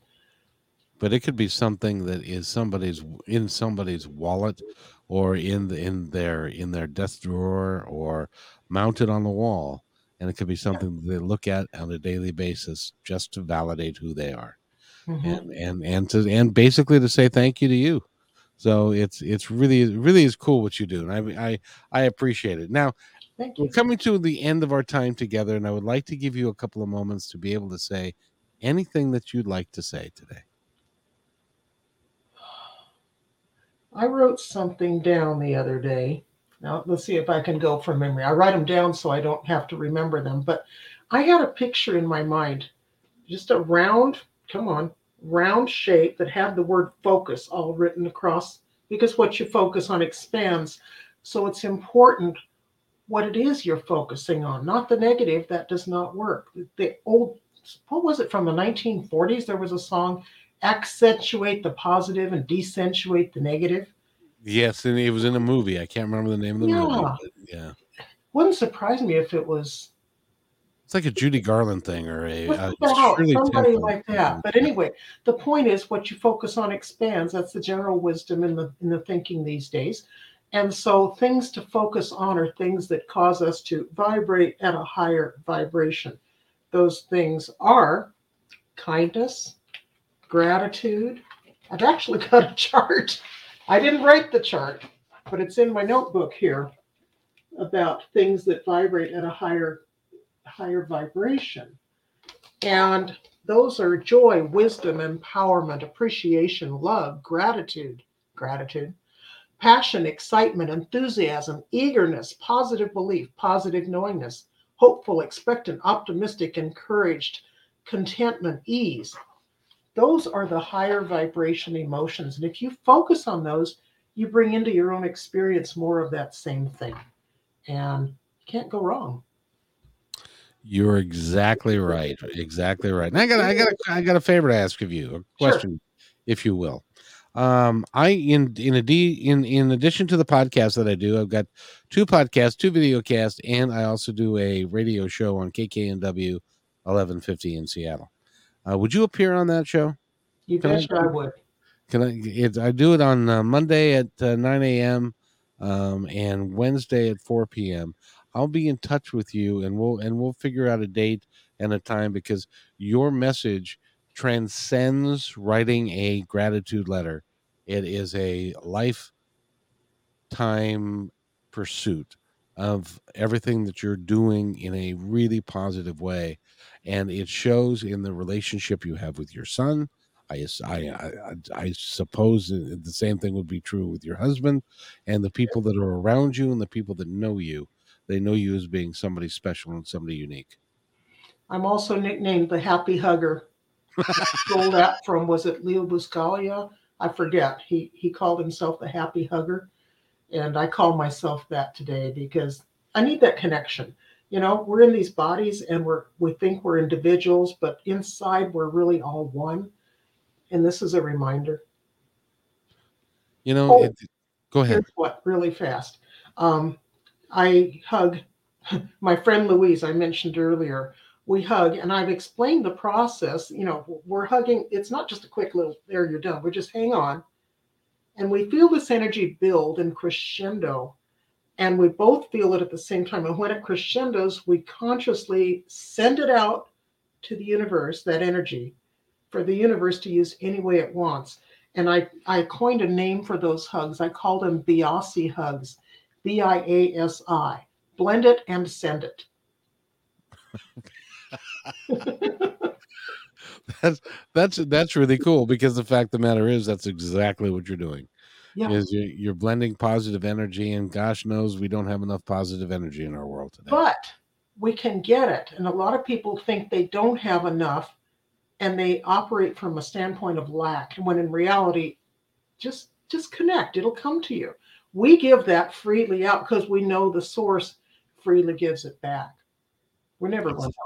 But it could be something that is somebody's in somebody's wallet, or in the, in their in their desk drawer, or mounted on the wall, and it could be something that they look at on a daily basis just to validate who they are, mm-hmm. and and and to and basically to say thank you to you. So it's it's really really is cool what you do, and I I, I appreciate it. Now, thank you. We're coming to the end of our time together, and I would like to give you a couple of moments to be able to say anything that you'd like to say today. I wrote something down the other day. Now, let's see if I can go from memory. I write them down so I don't have to remember them. But I had a picture in my mind, just a round, come on, round shape that had the word focus all written across, because what you focus on expands. So it's important what it is you're focusing on, not the negative. That does not work. The old, what was it, from the nineteen forties? There was a song, accentuate the positive and decentuate the negative. Yes, and it was in a movie. I can't remember the name of the yeah. movie. Yeah, wouldn't surprise me if it was. It's like a Judy Garland thing, or a uh, somebody temple. Like that. But anyway, the point is, what you focus on expands. That's the general wisdom in the in the thinking these days. And so things to focus on are things that cause us to vibrate at a higher vibration. Those things are kindness, gratitude. I've actually got a chart. I didn't write the chart, but it's in my notebook here about things that vibrate at a higher, higher vibration. And those are joy, wisdom, empowerment, appreciation, love, gratitude, gratitude, passion, excitement, enthusiasm, eagerness, positive belief, positive knowingness, hopeful, expectant, optimistic, encouraged, contentment, ease. Those are the higher vibration emotions. And if you focus on those, you bring into your own experience more of that same thing. And you can't go wrong. You're exactly right. Exactly right. And I got I got I got a favor to ask of you, a question, sure, if you will. Um, I in in a d in in addition to the podcast that I do, I've got two podcasts, two videocasts, and I also do a radio show on K K N W eleven fifty in Seattle. Uh, would you appear on that show? You bet I, I would. Can I? It, I do it on uh, Monday at uh, nine a.m. Um, and Wednesday at four p.m. I'll be in touch with you, and we'll and we'll figure out a date and a time, because your message transcends writing a gratitude letter. It is a lifetime pursuit of everything that you're doing in a really positive way. And it shows in the relationship you have with your son. I, I, I, I suppose the same thing would be true with your husband and the people that are around you and the people that know you. They know you as being somebody special and somebody unique. I'm also nicknamed the Happy Hugger. I stole that from, was it Leo Buscaglia? I forget. He he called himself the Happy Hugger. And I call myself that today because I need that connection. You know, we're in these bodies and we're we think we're individuals, but inside we're really all one. And this is a reminder. You know, oh, it, go ahead. Here's what, really fast. Um, I hug my friend Louise, I mentioned earlier. We hug, and I've explained the process. You know, we're hugging. It's not just a quick little, there, you're done. We just hang on. And we feel this energy build and crescendo. And we both feel it at the same time. And when it crescendos, we consciously send it out to the universe, that energy, for the universe to use any way it wants. And I, I coined a name for those hugs. I called them Biasi hugs, B I A S I. Blend it and send it. that's that's that's really cool, because the fact of the matter is that's exactly what you're doing. Yeah. Is you're, you're blending positive energy, and gosh knows we don't have enough positive energy in our world today. But we can get it, and a lot of people think they don't have enough, and they operate from a standpoint of lack. When in reality, just just connect; it'll come to you. We give that freely out because we know the source freely gives it back. We're never going to.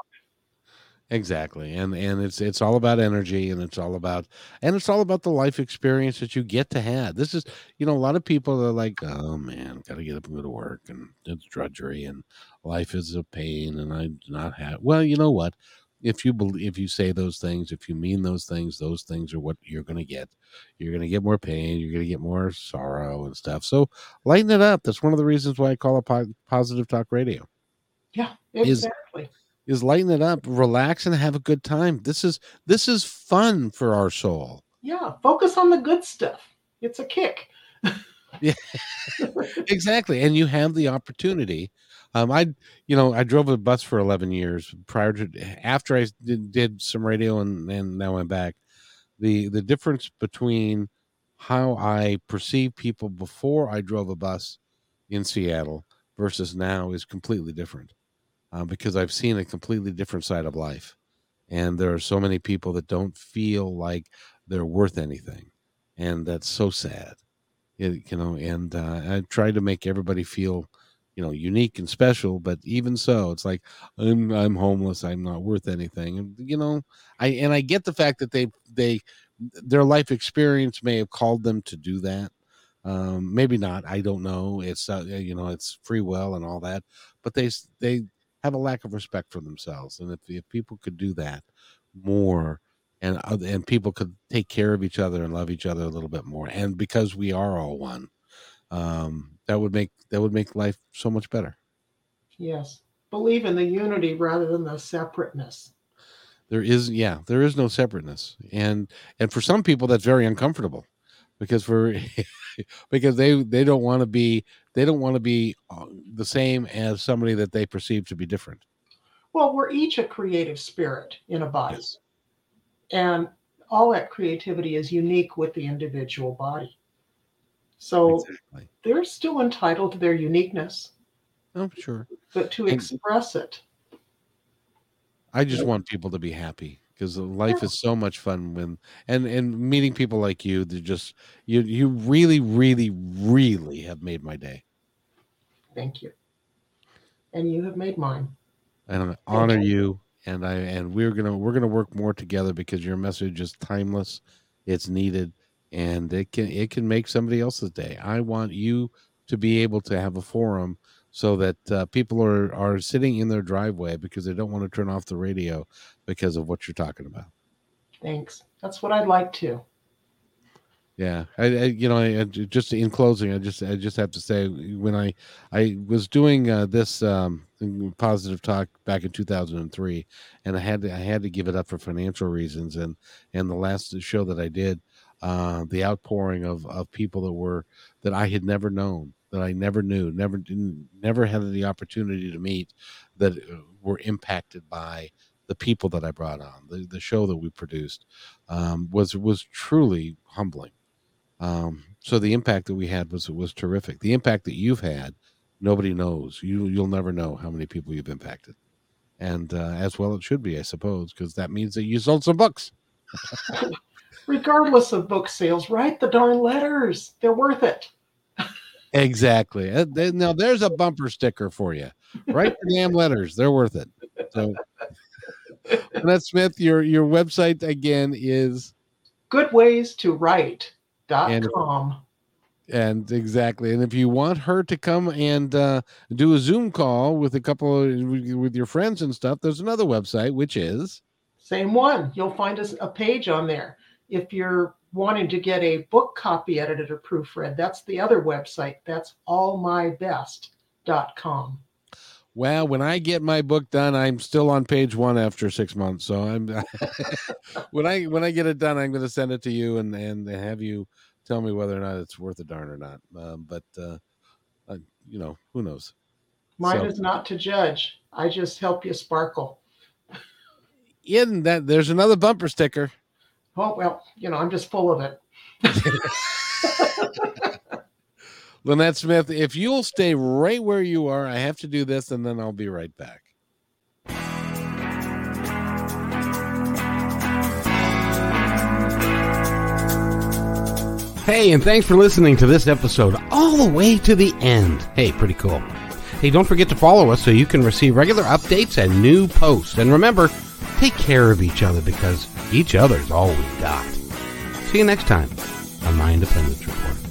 Exactly. And and it's it's all about energy, and it's all about and it's all about the life experience that you get to have. This is, you know, a lot of people are like, oh man, gotta get up and go to work, and it's drudgery, and life is a pain, and I'm not happy. Well, you know what? If you believe, if you say those things, if you mean those things, those things are what you're going to get. You're going to get more pain. You're going to get more sorrow and stuff. So lighten it up. That's one of the reasons why I call it po- Positive Talk Radio. Yeah, exactly. Is, is lighten it up, relax, and have a good time. This is this is fun for our soul. Yeah, focus on the good stuff. It's a kick. Yeah, exactly. And you have the opportunity. Um, I, you know, I drove a bus for eleven years prior to, after I did, did some radio, and, and now I'm back. The the difference between how I perceived people before I drove a bus in Seattle versus now is completely different. Um, because I've seen a completely different side of life. And there are so many people that don't feel like they're worth anything. And that's so sad, it, you know, and uh, I try to make everybody feel, you know, unique and special. But even so, it's like, I'm, I'm homeless. I'm not worth anything. And, you know, I, and I get the fact that they, they, their life experience may have called them to do that. Um, maybe not. I don't know. It's, uh, you know, it's free will and all that, but they, they, have a lack of respect for themselves. And if, if people could do that more, and and people could take care of each other and love each other a little bit more, and because we are all one, um, that would make that would make life so much better. Yes. Believe in the unity rather than the separateness. There is, yeah, there is no separateness. And and for some people that's very uncomfortable, because for because they, they don't want to be they don't want to be the same as somebody that they perceive to be different. Well, we're each a creative spirit in a body. Yes. And all that creativity is unique with the individual body. So exactly. They're still entitled to their uniqueness. I'm sure. But to and express it. I just want people to be happy. Because life is so much fun when and and meeting people like you, they just you you really, really, really have made my day. Thank you. And you have made mine. And I honor you. you and I and we're gonna we're gonna work more together, because your message is timeless, it's needed, and it can it can make somebody else's day. I want you to be able to have a forum so that uh, people are, are sitting in their driveway because they don't want to turn off the radio because of what you're talking about. Thanks. That's what I'd like to. Yeah. I, I you know, I, I, just in closing, I just, I just have to say, when I, I was doing uh, this um, Positive Talk back in two thousand three, and I had to, I had to give it up for financial reasons. And, and the last show that I did, uh, the outpouring of, of people that were, that I had never known, that I never knew, never didn't, never had the opportunity to meet, that were impacted by the people that I brought on, the, the show that we produced, um, was was truly humbling. Um, so the impact that we had was was terrific. The impact that you've had, nobody knows. You you'll never know how many people you've impacted, and uh, as well it should be, I suppose, because that means that you sold some books. Regardless of book sales, write the darn letters. They're worth it. Exactly. Now there's a bumper sticker for you. Write the damn letters. They're worth it. So, Lynette Smith, your your website again is good ways to write dot com. And exactly. And if you want her to come and uh, do a Zoom call with a couple of, with your friends and stuff, there's another website, which is same one. You'll find us a page on there. If you're wanting to get a book copy edited or proofread, that's the other website. That's all my best dot com. Well, when I get my book done, I'm still on page one after six months. So I'm when I when I get it done, I'm going to send it to you and and have you tell me whether or not it's worth a darn or not. Um, but uh, uh, you know, who knows? Mine so. Is not to judge. I just help you sparkle. In that, there's another bumper sticker. Oh, well, you know, I'm just full of it. Lynette Smith, if you'll stay right where you are, I have to do this, and then I'll be right back. Hey, and thanks for listening to this episode all the way to the end. Hey, pretty cool. Hey, don't forget to follow us so you can receive regular updates and new posts. And remember, take care of each other, because each other's all we got. See you next time on My Independence Report.